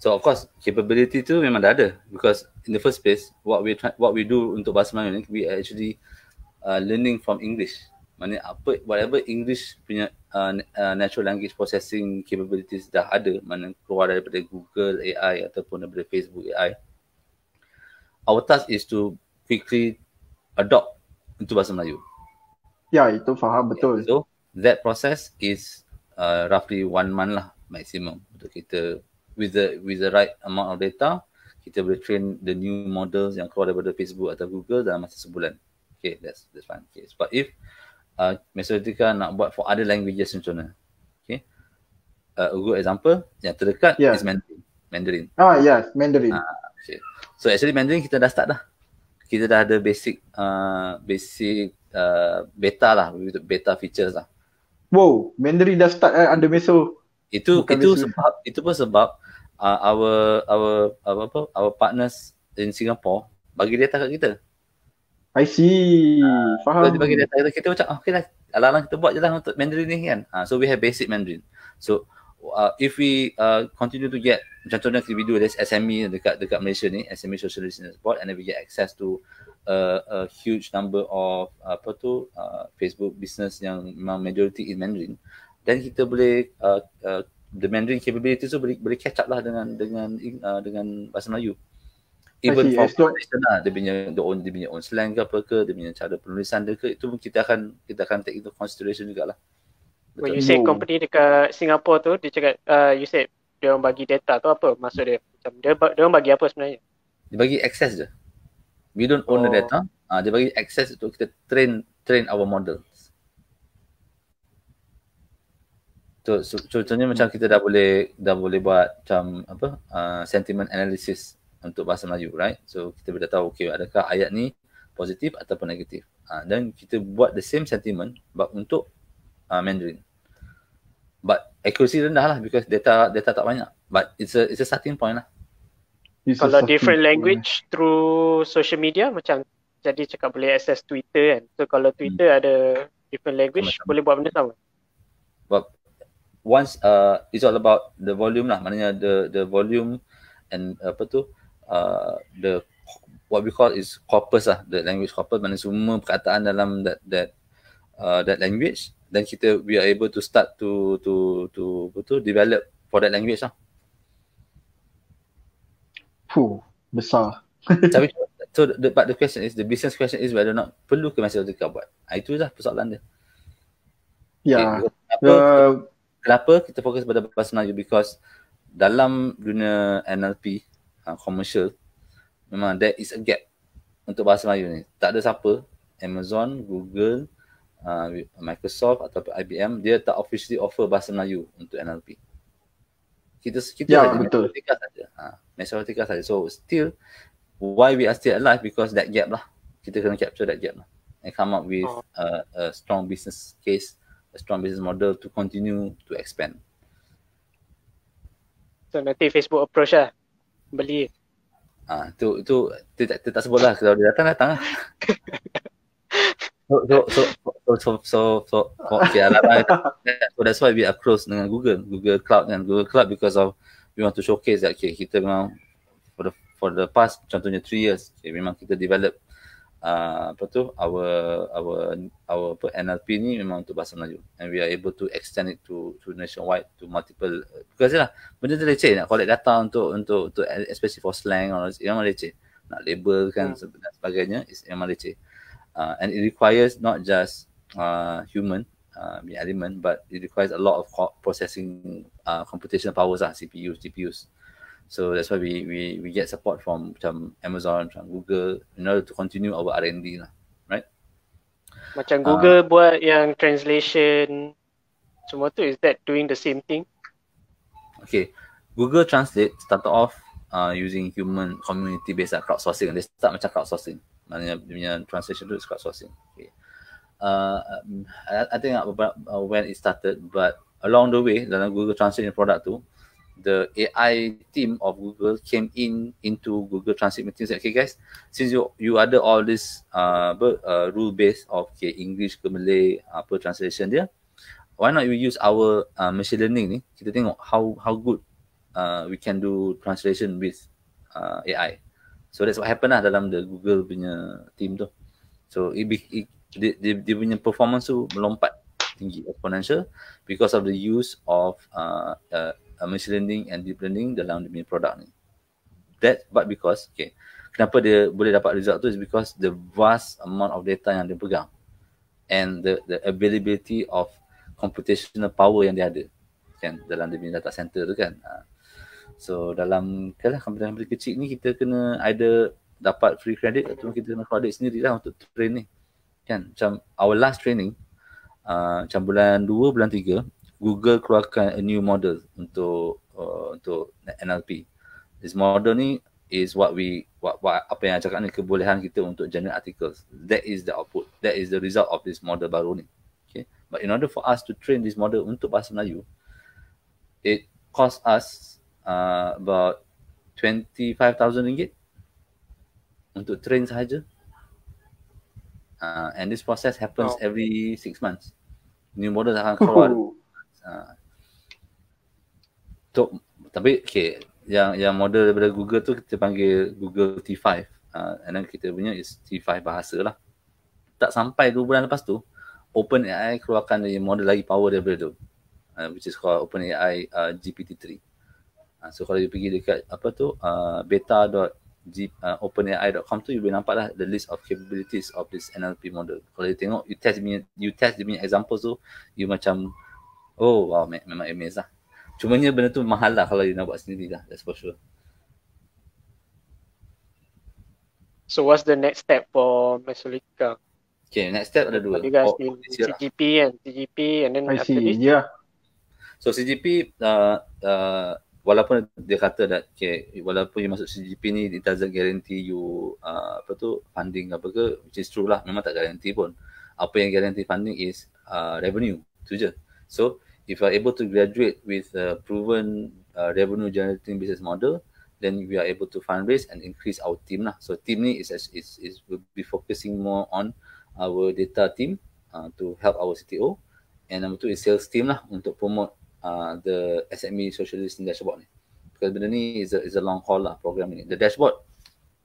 So of course capability tu memang dah ada, because in the first place what we do untuk Bahasa Melayu ni, we actually learning from English. Maknanya apa, whatever English punya natural language processing capabilities dah ada, mana keluar daripada Google AI ataupun daripada Facebook AI. Our task is to quickly adopt untuk Bahasa Melayu. Ya, itu faham betul. So that process is roughly 1 month lah maksimum untuk kita. With the right amount of data, kita boleh train the new models yang keluar daripada Facebook atau Google dalam masa sebulan. Okay, that's fine. Okay. But if Mesrotika nak buat for other languages contohnya, okay, a good example yang terdekat is Mandarin. Ah yes, Mandarin. Okay. So actually Mandarin kita dah start dah. Kita dah ada basic beta lah, beta features lah. Wow, Mandarin dah start under Meso. Itu pun sebab our partners in Singapore bagi data kat kita. I see. Faham. Kalau dia bagi data kita macam okeylah, alang-alang kita buat je lah untuk Mandarin ni kan. So we have basic Mandarin. So if we continue to get, contohnya we do this SME dekat Malaysia ni, SME social listening support, and then we get access to a huge number of Facebook business yang memang majority in Mandarin. Dan kita boleh the Mandarin capabilities tu boleh catch up lah dengan Bahasa Melayu. Even for translation lah, dia punya own slang ke apa ke, dia punya cara penulisan dia ke, itu pun kita akan take into consideration jugalah. When you say company dekat Singapore tu, dia cakap you said dia orang bagi data tu, apa maksud dia? Macam dia orang bagi apa sebenarnya? Dia bagi access je. We don't own the data. Dia bagi access untuk kita train our model. So contohnya macam kita dah boleh buat macam apa sentiment analysis untuk Bahasa Melayu, right? So kita boleh tahu okay, adakah ayat ni positif ataupun negatif. Dan kita buat the same sentiment but untuk Mandarin. But accuracy rendah lah because data tak banyak. But it's a starting point lah. Kalau different language through social media, macam jadi cakap boleh access Twitter kan. So kalau Twitter ada different language boleh buat benda sama. But once it's all about the volume lah, maknanya the volume and the what we call is corpus lah, the language corpus, maknanya semua perkataan dalam that language, then we are able to start to develop for that language lah. Besar. Tapi so the question is, the business question is whether or not perlu ke Mesrotika buat. Itulah persoalan dia. Ya. Okay, Kenapa kita fokus pada Bahasa Melayu? Because dalam dunia NLP commercial, memang there is a gap untuk Bahasa Melayu ni. Tak ada siapa, Amazon, Google, Microsoft atau IBM, dia tak officially offer Bahasa Melayu untuk NLP. Kita Mesrotika saja. Mesrotika saja. So still, why we are still alive? Because that gap lah. Kita kena capture that gap lah and come up with a strong business case, a strong business model to continue to expand. So nanti Facebook approach lah, beli. Itu tak sebut lah, kalau dia datang lah. So that's why we are close dengan Google Cloud dan Google Cloud, because of we want to showcase that kita memang for the past contohnya 3 years, memang kita develop our NLP ni memang untuk Bahasa Melayu, and we are able to extend it to nationwide, to multiple, because lah benda tu leceh nak collect data untuk especially for slang or yang leceh, nak label kan dan sebagainya, yang leceh, and it requires not just human element, but it requires a lot of processing computational powers lah, CPUs, GPUs. So that's why we get support from macam Amazon, from Google, in order to continue our R&D lah, right? Macam Google buat yang translation semua tu, is that doing the same thing? Okay, Google Translate start off using human community based crowdsourcing. They start macam crowdsourcing, maknanya dia punya translation tu is crowdsourcing. Okay. I think when it started, but along the way dalam Google Translate product tu, the AI team of Google came into Google Translate meetings. Okay guys, since you ada all this rule based of English ke Malay apa translation dia, why not we use our machine learning ni, kita tengok how good we can do translation with AI. So that's what happened lah dalam the Google punya team tu. So dia punya performance tu melompat tinggi exponential because of the use of machine learning and deep learning dalam dia punya product ni. That but because okay, kenapa dia boleh dapat result tu is because the vast amount of data yang dia pegang and the availability of computational power yang dia ada kan dalam dia punya data center tu kan. So dalam company-company kecil ni kita kena either dapat free credit atau kita kena credit sendirilah untuk train ni kan. Macam our last training macam bulan 2 bulan 3 Google keluarkan a new model untuk NLP. This model ni is what we apa yang cakap ni kebolehan kita untuk generate articles. That is the output, that is the result of this model baru ni. Okay, but in order for us to train this model untuk Bahasa Melayu, it cost us about 25,000 ringgit untuk train sahaja. And this process happens every 6 months. New model akan keluar. Tapi okay, yang model daripada Google tu kita panggil Google T5. And then kita punya is T5 bahasa lah. Tak sampai 2 bulan lepas tu, OpenAI keluarkan model lagi power daripada tu, which is called OpenAI GPT-3. So kalau you pergi dekat apa tu beta.openai.com tu, you boleh nampak lah the list of capabilities of this NLP model. Kalau you tengok, you test dia punya examples tu, you macam oh wow, memang amazed lah. Cumanya benda tu mahal lah kalau you nak buat sendiri lah, that's for sure. So what's the next step for Mesolitika? Okay, next step ada dua. You guys need CGP and then after this? Yeah. So CGP walaupun dia kata that okay, walaupun you masuk CGP ni, it doesn't guarantee you funding apa ke, which is true lah, memang tak guarantee pun. Apa yang guarantee funding is revenue, tu je. So if you are able to graduate with a proven revenue generating business model, then we are able to fundraise and increase our team lah. So team ni is will be focusing more on our data team to help our CTO, and number two is sales team lah untuk promote the SME social listening dashboard ni. Because benda ni is a long haul lah program ni. The dashboard,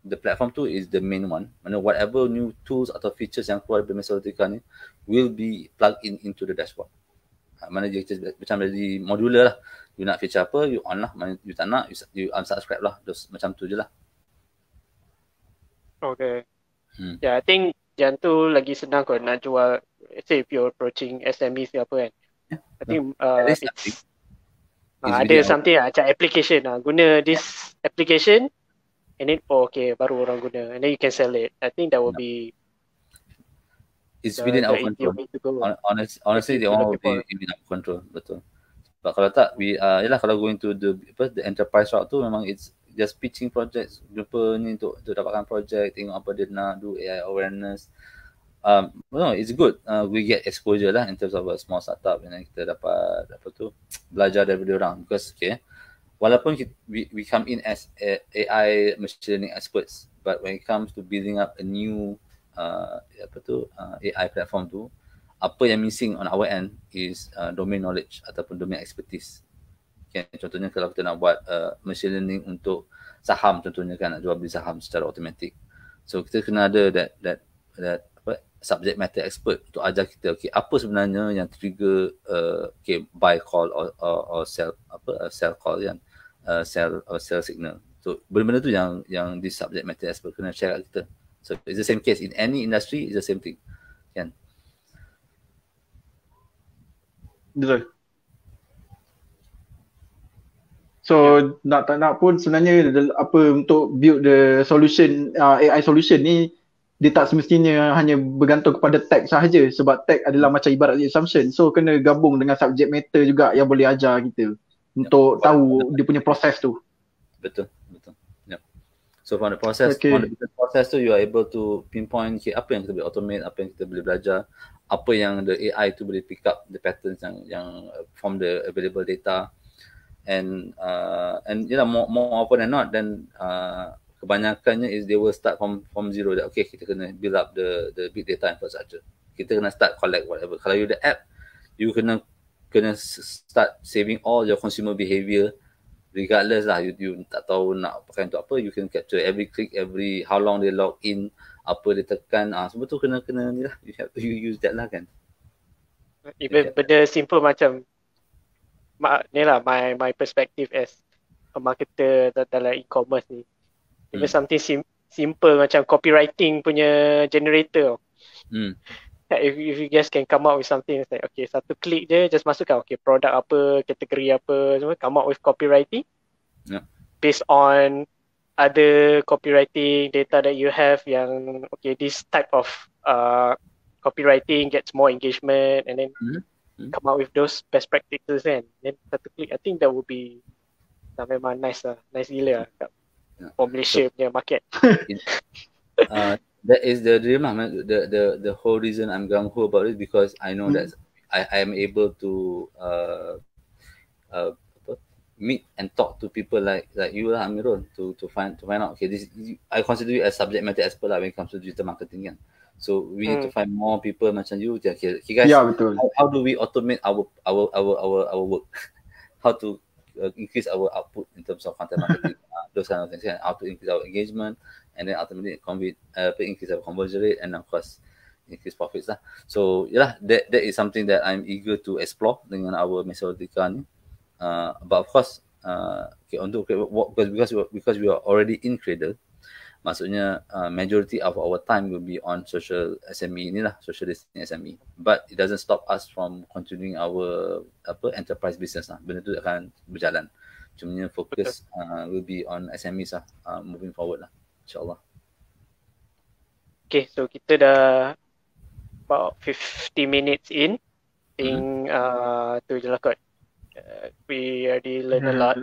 the platform tu is the main one. Mana whatever new tools atau features yang keluar dari Mesrotika ni will be plugged in into the dashboard. Mana dia macam jadi modular lah. You nak feature apa, you on lah. Mana you tak nak, you unsubscribe lah. Just macam tu je lah. Okay. Yeah, I think yang tu lagi senang kalau nak jual, say if you're approaching SME siapa kan. I think ada something macam application lah. Guna this application and then okay, baru orang guna and then you can sell it. I think that will be it's within our control. Honestly, they all will be within our control, betul. Sebab kalau tak, yelah kalau going to the enterprise route tu memang it's just pitching projects, jumpa ni untuk dapatkan project, tengok apa dia nak do, AI awareness. No, it's good. We get exposure lah in terms of a small startup, and then kita dapat belajar daripada orang. Because okay, walaupun we come in as AI machine learning experts, but when it comes to building up a new AI platform tu, apa yang missing on our end is domain knowledge ataupun domain expertise. Okay, contohnya kalau kita nak buat machine learning untuk saham, contohnya kan nak jual beli saham secara automatik. So kita kena ada that subject matter expert untuk ajar kita okay, apa sebenarnya yang trigger buy call or sell sell call kan, sell or sell signal. So benda-benda tu yang this subject matter expert kena share kat kita. So it's the same case in any industry, it's the same thing kan. Betul. So nak tak nak pun sebenarnya apa untuk build the solution, AI solution ni dia tak semestinya hanya bergantung kepada tech sahaja, sebab tech adalah macam ibarat assumption. So kena gabung dengan subject matter juga yang boleh ajar kita untuk tahu dia punya proses tu. Betul. Yep. So from the process, tu you are able to pinpoint okay, apa yang kita boleh automate, apa yang kita boleh belajar, apa yang the AI tu boleh pick up the patterns yang from the available data, and you know, more often than not, then kebanyakannya is they will start from zero. That okay, kita kena build up the big data infrastructure. Kita kena start collect whatever. Kalau you the app, you kena start saving all your consumer behavior regardless lah, you tak tahu nak pakai untuk apa, you can capture every click, every how long they log in, apa dia tekan, semua tu kena ni lah, you have to use that lah kan. Even benda simple macam ni lah, my perspective as a marketer dalam e-commerce ni, even something simple macam copywriting punya generator. If you guys can come up with something, it's like okay, satu klik je, just masukkan okay, produk apa, kategori apa, semua, come up with copywriting. Yeah. Based on other copywriting data that you have yang okay, this type of copywriting gets more engagement, and then come up with those best practices kan. Then satu klik, I think that would be memang nice lah, nice gila lah for Malaysia punya market. That is the dream lah, man. The whole reason I'm gung ho about it because I know that I am able to meet and talk to people like you lah, Mirol, to find out. Okay, this I consider you as subject matter expert lah when it comes to digital marketing kan. So we need to find more people macam you. Okay guys, betul. How do we automate our work? How to increase our output in terms of content marketing, those kind of things, and how to increase our engagement, and then ultimately increase our conversion rate, and of course increase profits lah. So yeah, that is something that I'm eager to explore dengan our Mesrotika ni. But of course, okay, untuk because we are already in Cradle, maksudnya majority of our time will be on social SME ni lah, social listening SME. But it doesn't stop us from continuing our enterprise business lah. Benda tu akan berjalan. Cuma fokus will be on SMEs lah moving forward lah, InsyaAllah. Okay, so kita dah about 50 minutes in. Think tu je lah kot. We already learn a lot.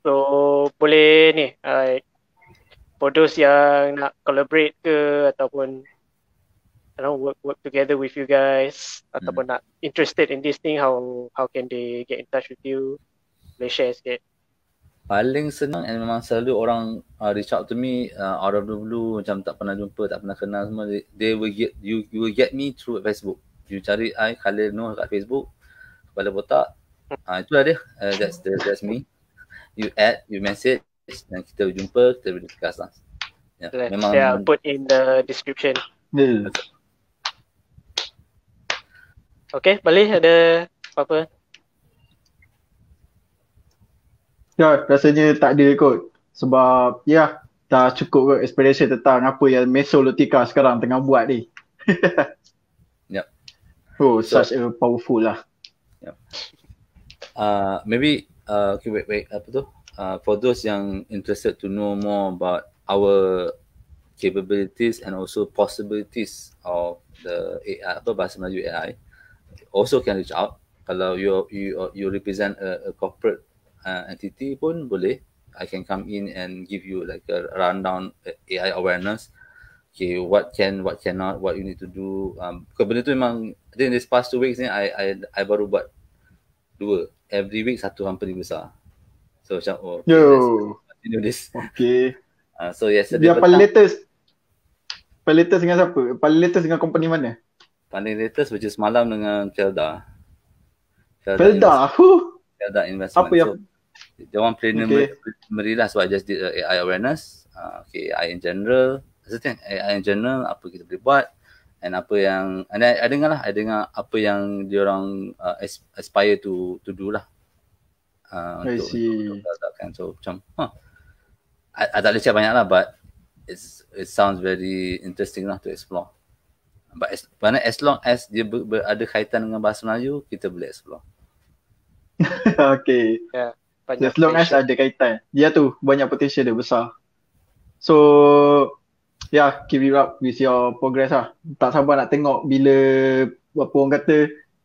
So boleh ni, for those yang nak collaborate ke ataupun work together with you guys ataupun nak interested in this thing, how can they get in touch with you? Boleh share sikit. Paling senang, and memang selalu orang reach out to me out of the blue, macam tak pernah jumpa, tak pernah kenal semua, they will get you will get me through Facebook. You cari I Khalil Noh kat Facebook, kepala botak, itulah dia, that's me. You add, you message, dan kita jumpa, kita discuss lah. Memang put in the description. Okay, balik ada apa-apa? Ya, rasanya tak ada kot. Sebab dah cukup explanation tentang apa yang Mesolotika sekarang tengah buat ni. Oh, such a powerful lah. Maybe okay, wait, apa tu? For those yang interested to know more about our capabilities and also possibilities of the AI, Bahasa Melayu AI, also can reach out. Kalau you represent a corporate entity pun boleh. I can come in and give you like a rundown AI awareness. Okay, what can, what cannot, what you need to do. Benda tu memang, I think this past 2 weeks ni, I baru buat 2. Every week satu company besar. So macam, continue this. Okay. So yesterday dia paling latest dengan siapa? Paling latest dengan company mana? Paling latest macam semalam dengan Felda? Felda Investment. Apa yang? So, dia orang planner merilah, so I just did AI awareness. Okay, AI in general. Apa kita boleh buat. And apa yang, and I dengar apa yang dia orang aspire to do lah. Untuk so macam I tak boleh cakap banyak lah, but it sounds very interesting lah to explore. But as long as dia berada kaitan dengan Bahasa Melayu, kita boleh explore. Okay, as long as ada kaitan, dia tu banyak potensi dia besar. So keep it up with your progress lah. Tak sabar nak tengok bila apa orang kata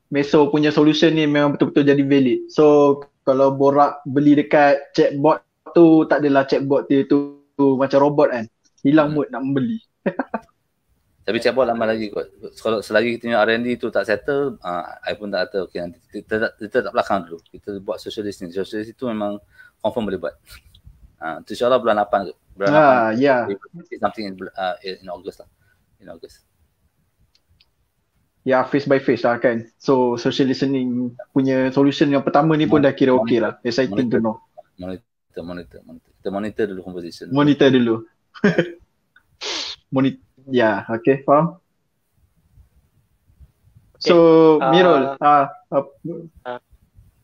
Meso punya solution ni memang betul-betul jadi valid. So kalau borak beli dekat chatbot tu, tak adalah chatbot dia tu macam robot kan, hilang mood nak membeli. Tapi chatbot lama lagi kot. Kalau selagi kita punya R&D tu tak settle, I pun tak kata, okay, nanti kita tak belakang dulu, kita buat social listening. Social listening tu memang confirm boleh buat. Tu insyaAllah bulan 8 kot. Bulan 8, something in August lah. In August. Face by face lah kan. So social listening punya solution yang pertama ni pun dah kira okey lah. Exciting to know. Monitor. Kita monitor dulu conversation. Monitor dulu. Ya, okay, faham. Okay. So, Mirol.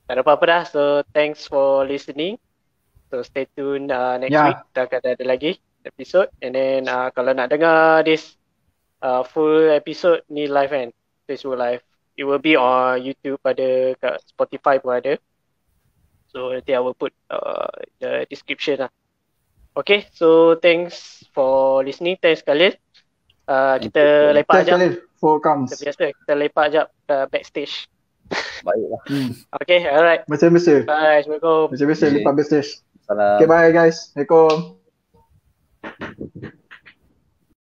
Tak ada apa-apa dah. So, thanks for listening. So, stay tuned next week. Kita akan ada lagi episode. And then, kalau nak dengar this full episode ni live kan? Facebook live. It will be on YouTube ada, kat Spotify pun ada. So, nanti I will put the description lah. Okay, so thanks for listening. Thanks, Khalil. Kita lepak sekali. Thanks, Khalil, for comes. Kita lepak sekejap backstage. Baiklah. Okay, alright. Macam biasa. Bye, Assalamualaikum. Macam biasa, lepak backstage. Salam. Okay, bye guys. Assalamualaikum.